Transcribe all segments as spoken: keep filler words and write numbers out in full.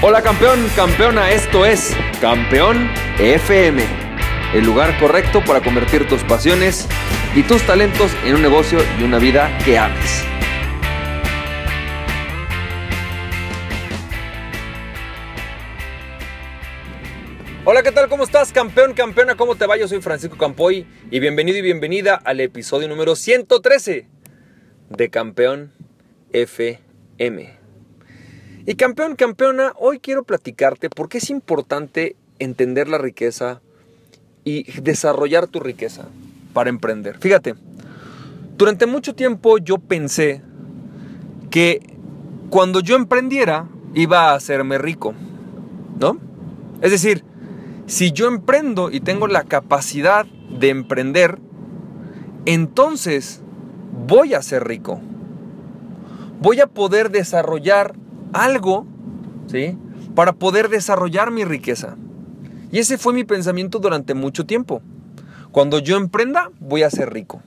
Hola campeón, campeona, esto es Campeón F M, el lugar correcto para convertir tus pasiones y tus talentos en un negocio y una vida que ames. Hola, ¿qué tal? ¿Cómo estás, campeón, campeona? ¿Cómo te va? Yo soy Francisco Campoy y bienvenido y bienvenida al episodio número ciento trece de Campeón F M. Y campeón, campeona, hoy quiero platicarte por qué es importante entender la riqueza y desarrollar tu riqueza para emprender. Fíjate, durante mucho tiempo yo pensé que cuando yo emprendiera iba a hacerme rico, ¿no? Es decir, si yo emprendo y tengo la capacidad de emprender, entonces voy a ser rico. Voy a poder desarrollar algo, ¿sí?, para poder desarrollar mi riqueza. Y ese fue mi pensamiento durante mucho tiempo. Cuando yo emprenda, voy a ser rico.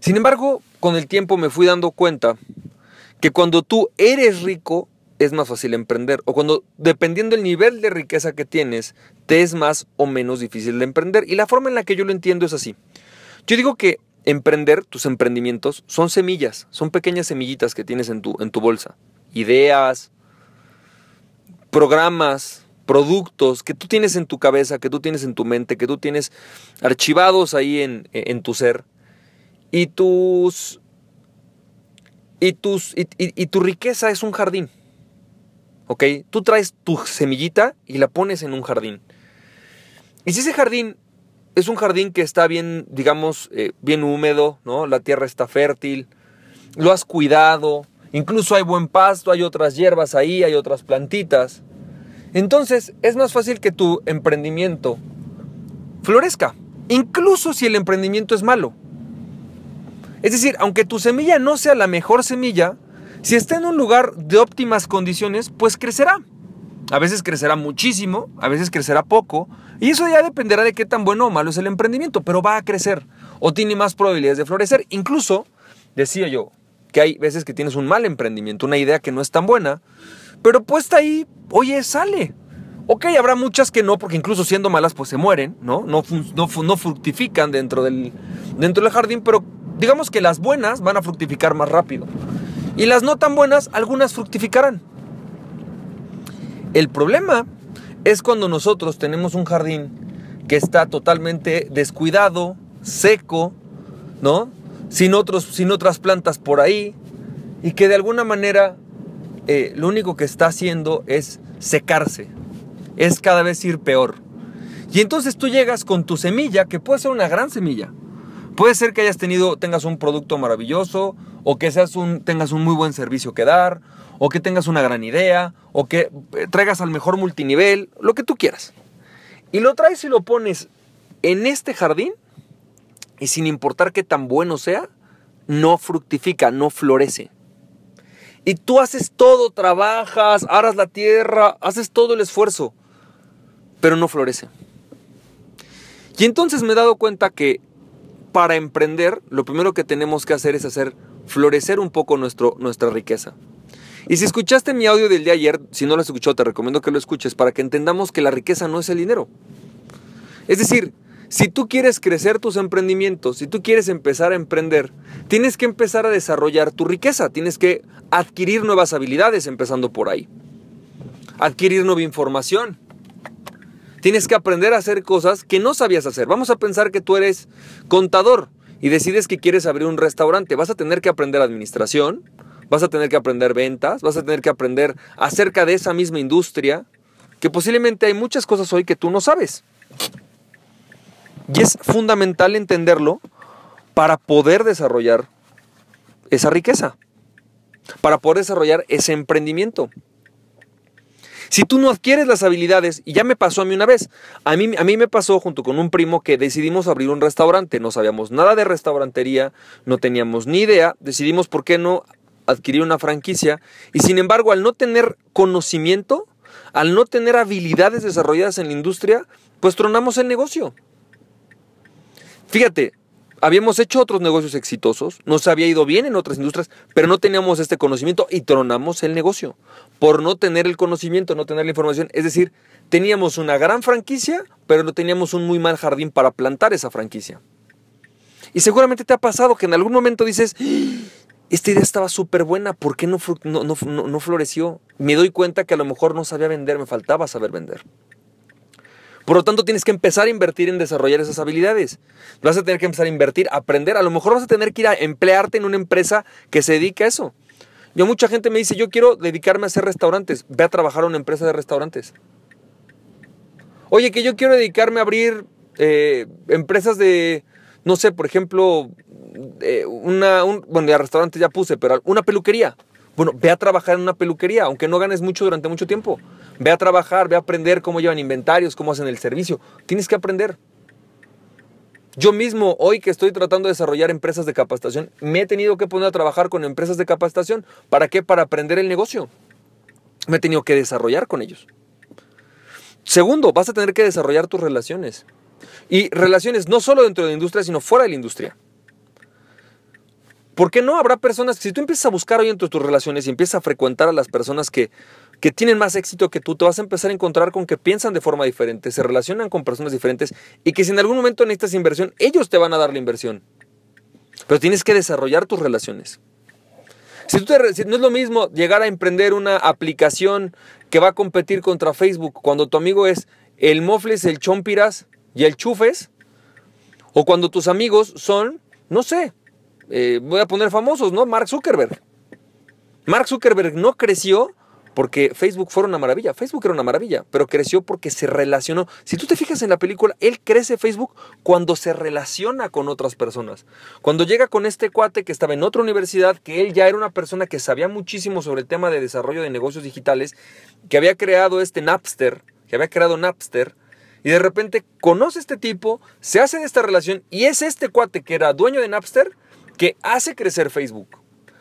Sin embargo, con el tiempo me fui dando cuenta que cuando tú eres rico, es más fácil emprender. O cuando, dependiendo del nivel de riqueza que tienes, te es más o menos difícil de emprender. Y la forma en la que yo lo entiendo es así. Yo digo que emprender, tus emprendimientos, son semillas. Son pequeñas semillitas que tienes en tu, en tu bolsa. Ideas, programas, productos que tú tienes en tu cabeza, que tú tienes en tu mente, que tú tienes archivados ahí en, en tu ser. Y tus, y, tus, y, y, y tu riqueza es un jardín. ¿Ok? Tú traes tu semillita y la pones en un jardín. Y si ese jardín es un jardín que está bien, digamos, eh, bien húmedo, ¿no? La tierra está fértil, lo has cuidado. Incluso hay buen pasto, hay otras hierbas ahí, hay otras plantitas. Entonces es más fácil que tu emprendimiento florezca, incluso si el emprendimiento es malo. Es decir, aunque tu semilla no sea la mejor semilla, si está en un lugar de óptimas condiciones, pues crecerá. A veces crecerá muchísimo, a veces crecerá poco, y eso ya dependerá de qué tan bueno o malo es el emprendimiento, pero va a crecer o tiene más probabilidades de florecer. Incluso, decía yo, que hay veces que tienes un mal emprendimiento, una idea que no es tan buena, pero puesta ahí, oye, sale. Ok, habrá muchas que no, porque incluso siendo malas, pues se mueren, ¿no? No, no, no fructifican dentro del, dentro del jardín, pero digamos que las buenas van a fructificar más rápido. Y las no tan buenas, algunas fructificarán. El problema es cuando nosotros tenemos un jardín que está totalmente descuidado, seco, ¿no? Sin otros, sin otras plantas por ahí, y que de alguna manera eh, lo único que está haciendo es secarse, es cada vez ir peor. Y entonces tú llegas con tu semilla, que puede ser una gran semilla, puede ser que hayas tenido, tengas un producto maravilloso, o que seas un, tengas un muy buen servicio que dar, o que tengas una gran idea, o que traigas al mejor multinivel, lo que tú quieras. Y lo traes y lo pones en este jardín, y sin importar qué tan bueno sea, no fructifica, no florece. Y tú haces todo, trabajas, aras la tierra, haces todo el esfuerzo, pero no florece. Y entonces me he dado cuenta que para emprender, lo primero que tenemos que hacer es hacer florecer un poco nuestro, nuestra riqueza. Y si escuchaste mi audio del día ayer, si no lo has escuchado, te recomiendo que lo escuches para que entendamos que la riqueza no es el dinero. Es decir, si tú quieres crecer tus emprendimientos, si tú quieres empezar a emprender, tienes que empezar a desarrollar tu riqueza, tienes que adquirir nuevas habilidades empezando por ahí, adquirir nueva información, tienes que aprender a hacer cosas que no sabías hacer. Vamos a pensar que tú eres contador y decides que quieres abrir un restaurante, vas a tener que aprender administración, vas a tener que aprender ventas, vas a tener que aprender acerca de esa misma industria, que posiblemente hay muchas cosas hoy que tú no sabes. Y es fundamental entenderlo para poder desarrollar esa riqueza, para poder desarrollar ese emprendimiento. Si tú no adquieres las habilidades, y ya me pasó a mí una vez, a mí, a mí me pasó junto con un primo que decidimos abrir un restaurante, no sabíamos nada de restaurantería, no teníamos ni idea, decidimos por qué no adquirir una franquicia, y sin embargo al no tener conocimiento, al no tener habilidades desarrolladas en la industria, pues tronamos el negocio. Fíjate, Habíamos hecho otros negocios exitosos, nos había ido bien en otras industrias, pero no teníamos este conocimiento y tronamos el negocio por no tener el conocimiento, no tener la información. Es decir, teníamos una gran franquicia, pero no teníamos un muy mal jardín para plantar esa franquicia. Y seguramente te ha pasado que en algún momento dices, esta idea estaba súper buena, ¿por qué no, no, no, no floreció? Me doy cuenta que a lo mejor no sabía vender, me faltaba saber vender. Por lo tanto, tienes que empezar a invertir en desarrollar esas habilidades. Vas a tener que empezar a invertir, aprender. A lo mejor vas a tener que ir a emplearte en una empresa que se dedique a eso. Yo, mucha gente me dice, yo quiero dedicarme a hacer restaurantes. Ve a trabajar a una empresa de restaurantes. Oye, que yo quiero dedicarme a abrir eh, empresas de, no sé, por ejemplo, eh, una, un, bueno, ya restaurantes ya puse, pero una peluquería. Bueno, ve a trabajar en una peluquería, aunque no ganes mucho durante mucho tiempo. Ve a trabajar, ve a aprender cómo llevan inventarios, cómo hacen el servicio. Tienes que aprender. Yo mismo, hoy que estoy tratando de desarrollar empresas de capacitación, me he tenido que poner a trabajar con empresas de capacitación. ¿Para qué? Para aprender el negocio. Me he tenido que desarrollar con ellos. Segundo, vas a tener que desarrollar tus relaciones. Y relaciones no solo dentro de la industria, sino fuera de la industria. ¿Por qué no? Habrá personas, si tú empiezas a buscar hoy entre tus relaciones y empiezas a frecuentar a las personas que, que tienen más éxito que tú, te vas a empezar a encontrar con que piensan de forma diferente, se relacionan con personas diferentes y que si en algún momento necesitas inversión, ellos te van a dar la inversión. Pero tienes que desarrollar tus relaciones. Si tú te, si no es lo mismo llegar a emprender una aplicación que va a competir contra Facebook cuando tu amigo es el Mofles, el Chompiras y el Chufes, o cuando tus amigos son, no sé, Eh, voy a poner famosos, ¿no? Mark Zuckerberg. Mark Zuckerberg no creció porque Facebook fue una maravilla. Facebook era una maravilla, pero creció porque se relacionó. Si tú te fijas en la película, él crece Facebook cuando se relaciona con otras personas. Cuando llega con este cuate que estaba en otra universidad, que él ya era una persona que sabía muchísimo sobre el tema de desarrollo de negocios digitales, que había creado este Napster, que había creado Napster, y de repente conoce a este tipo, se hace esta relación, y es este cuate que era dueño de Napster, que hace crecer Facebook.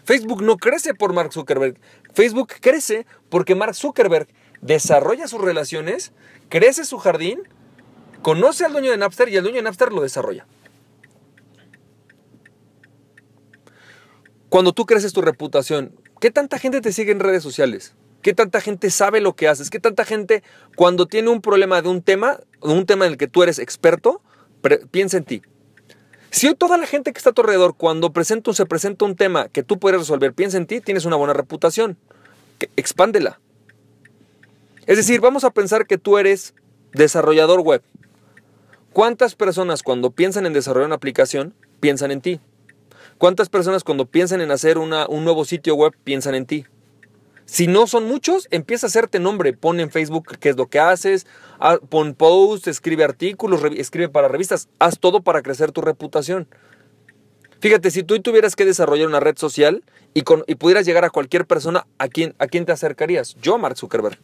Facebook no crece por Mark Zuckerberg. Facebook crece porque Mark Zuckerberg desarrolla sus relaciones, crece su jardín, conoce al dueño de Napster y el dueño de Napster lo desarrolla. Cuando tú creces tu reputación, ¿qué tanta gente te sigue en redes sociales? ¿Qué tanta gente sabe lo que haces? ¿Qué tanta gente cuando tiene un problema de un tema, de un tema en el que tú eres experto, piensa en ti? Si hoy toda la gente que está a tu alrededor, cuando presenta, se presenta un tema que tú puedes resolver, piensa en ti, tienes una buena reputación. Expándela. Es decir, vamos a pensar que tú eres desarrollador web. ¿Cuántas personas cuando piensan en desarrollar una aplicación, piensan en ti? ¿Cuántas personas cuando piensan en hacer una, un nuevo sitio web, piensan en ti? Si no son muchos, empieza a hacerte nombre. Pon en Facebook qué es lo que haces, pon posts, escribe artículos, escribe para revistas. Haz todo para crecer tu reputación. Fíjate, si tú tuvieras que desarrollar una red social y, con, y pudieras llegar a cualquier persona, ¿a quién, ¿a quién te acercarías? Yo, Mark Zuckerberg.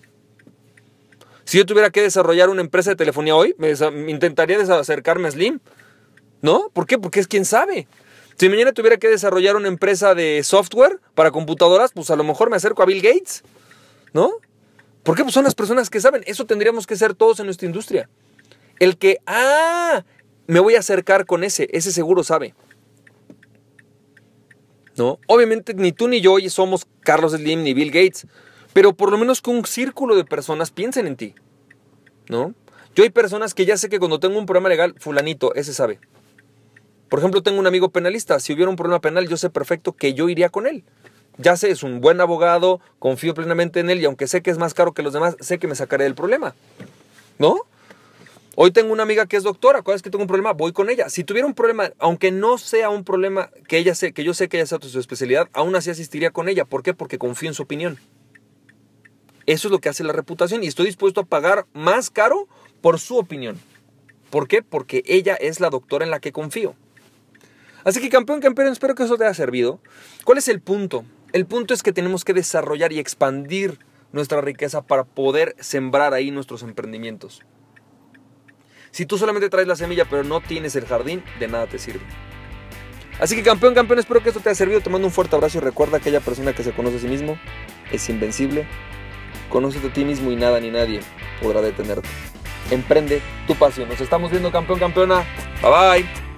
Si yo tuviera que desarrollar una empresa de telefonía hoy, me intentaría acercarme a Slim. ¿No? ¿Por qué? Porque es quien sabe. Si mañana tuviera que desarrollar una empresa de software para computadoras, pues a lo mejor me acerco a Bill Gates, ¿no? ¿Por qué? Pues son las personas que saben. Eso tendríamos que ser todos en nuestra industria. El que, ah, me voy a acercar con ese, ese seguro sabe, ¿no? Obviamente ni tú ni yo somos Carlos Slim ni Bill Gates, pero por lo menos que un círculo de personas piensen en ti, ¿no? Yo hay personas que ya sé que cuando tengo un problema legal, fulanito, ese sabe. Por ejemplo, tengo un amigo penalista. Si hubiera un problema penal, yo sé perfecto que yo iría con él. Ya sé, es un buen abogado, confío plenamente en él y aunque sé que es más caro que los demás, sé que me sacaré del problema, ¿no? Hoy tengo una amiga que es doctora. Cada vez que tengo un problema, voy con ella. Si tuviera un problema, aunque no sea un problema que, ella sé, que yo sé que ella sea su especialidad, aún así asistiría con ella. ¿Por qué? Porque confío en su opinión. Eso es lo que hace la reputación y estoy dispuesto a pagar más caro por su opinión. ¿Por qué? Porque ella es la doctora en la que confío. Así que campeón, campeón, espero que eso te haya servido. ¿Cuál es el punto? El punto es que tenemos que desarrollar y expandir nuestra riqueza para poder sembrar ahí nuestros emprendimientos. Si tú solamente traes la semilla pero no tienes el jardín, de nada te sirve. Así que campeón, campeón, espero que esto te haya servido. Te mando un fuerte abrazo y recuerda que aquella persona que se conoce a sí mismo es invencible. Conócete a ti mismo y nada ni nadie podrá detenerte. Emprende tu pasión. Nos estamos viendo, campeón, campeona. Bye, bye.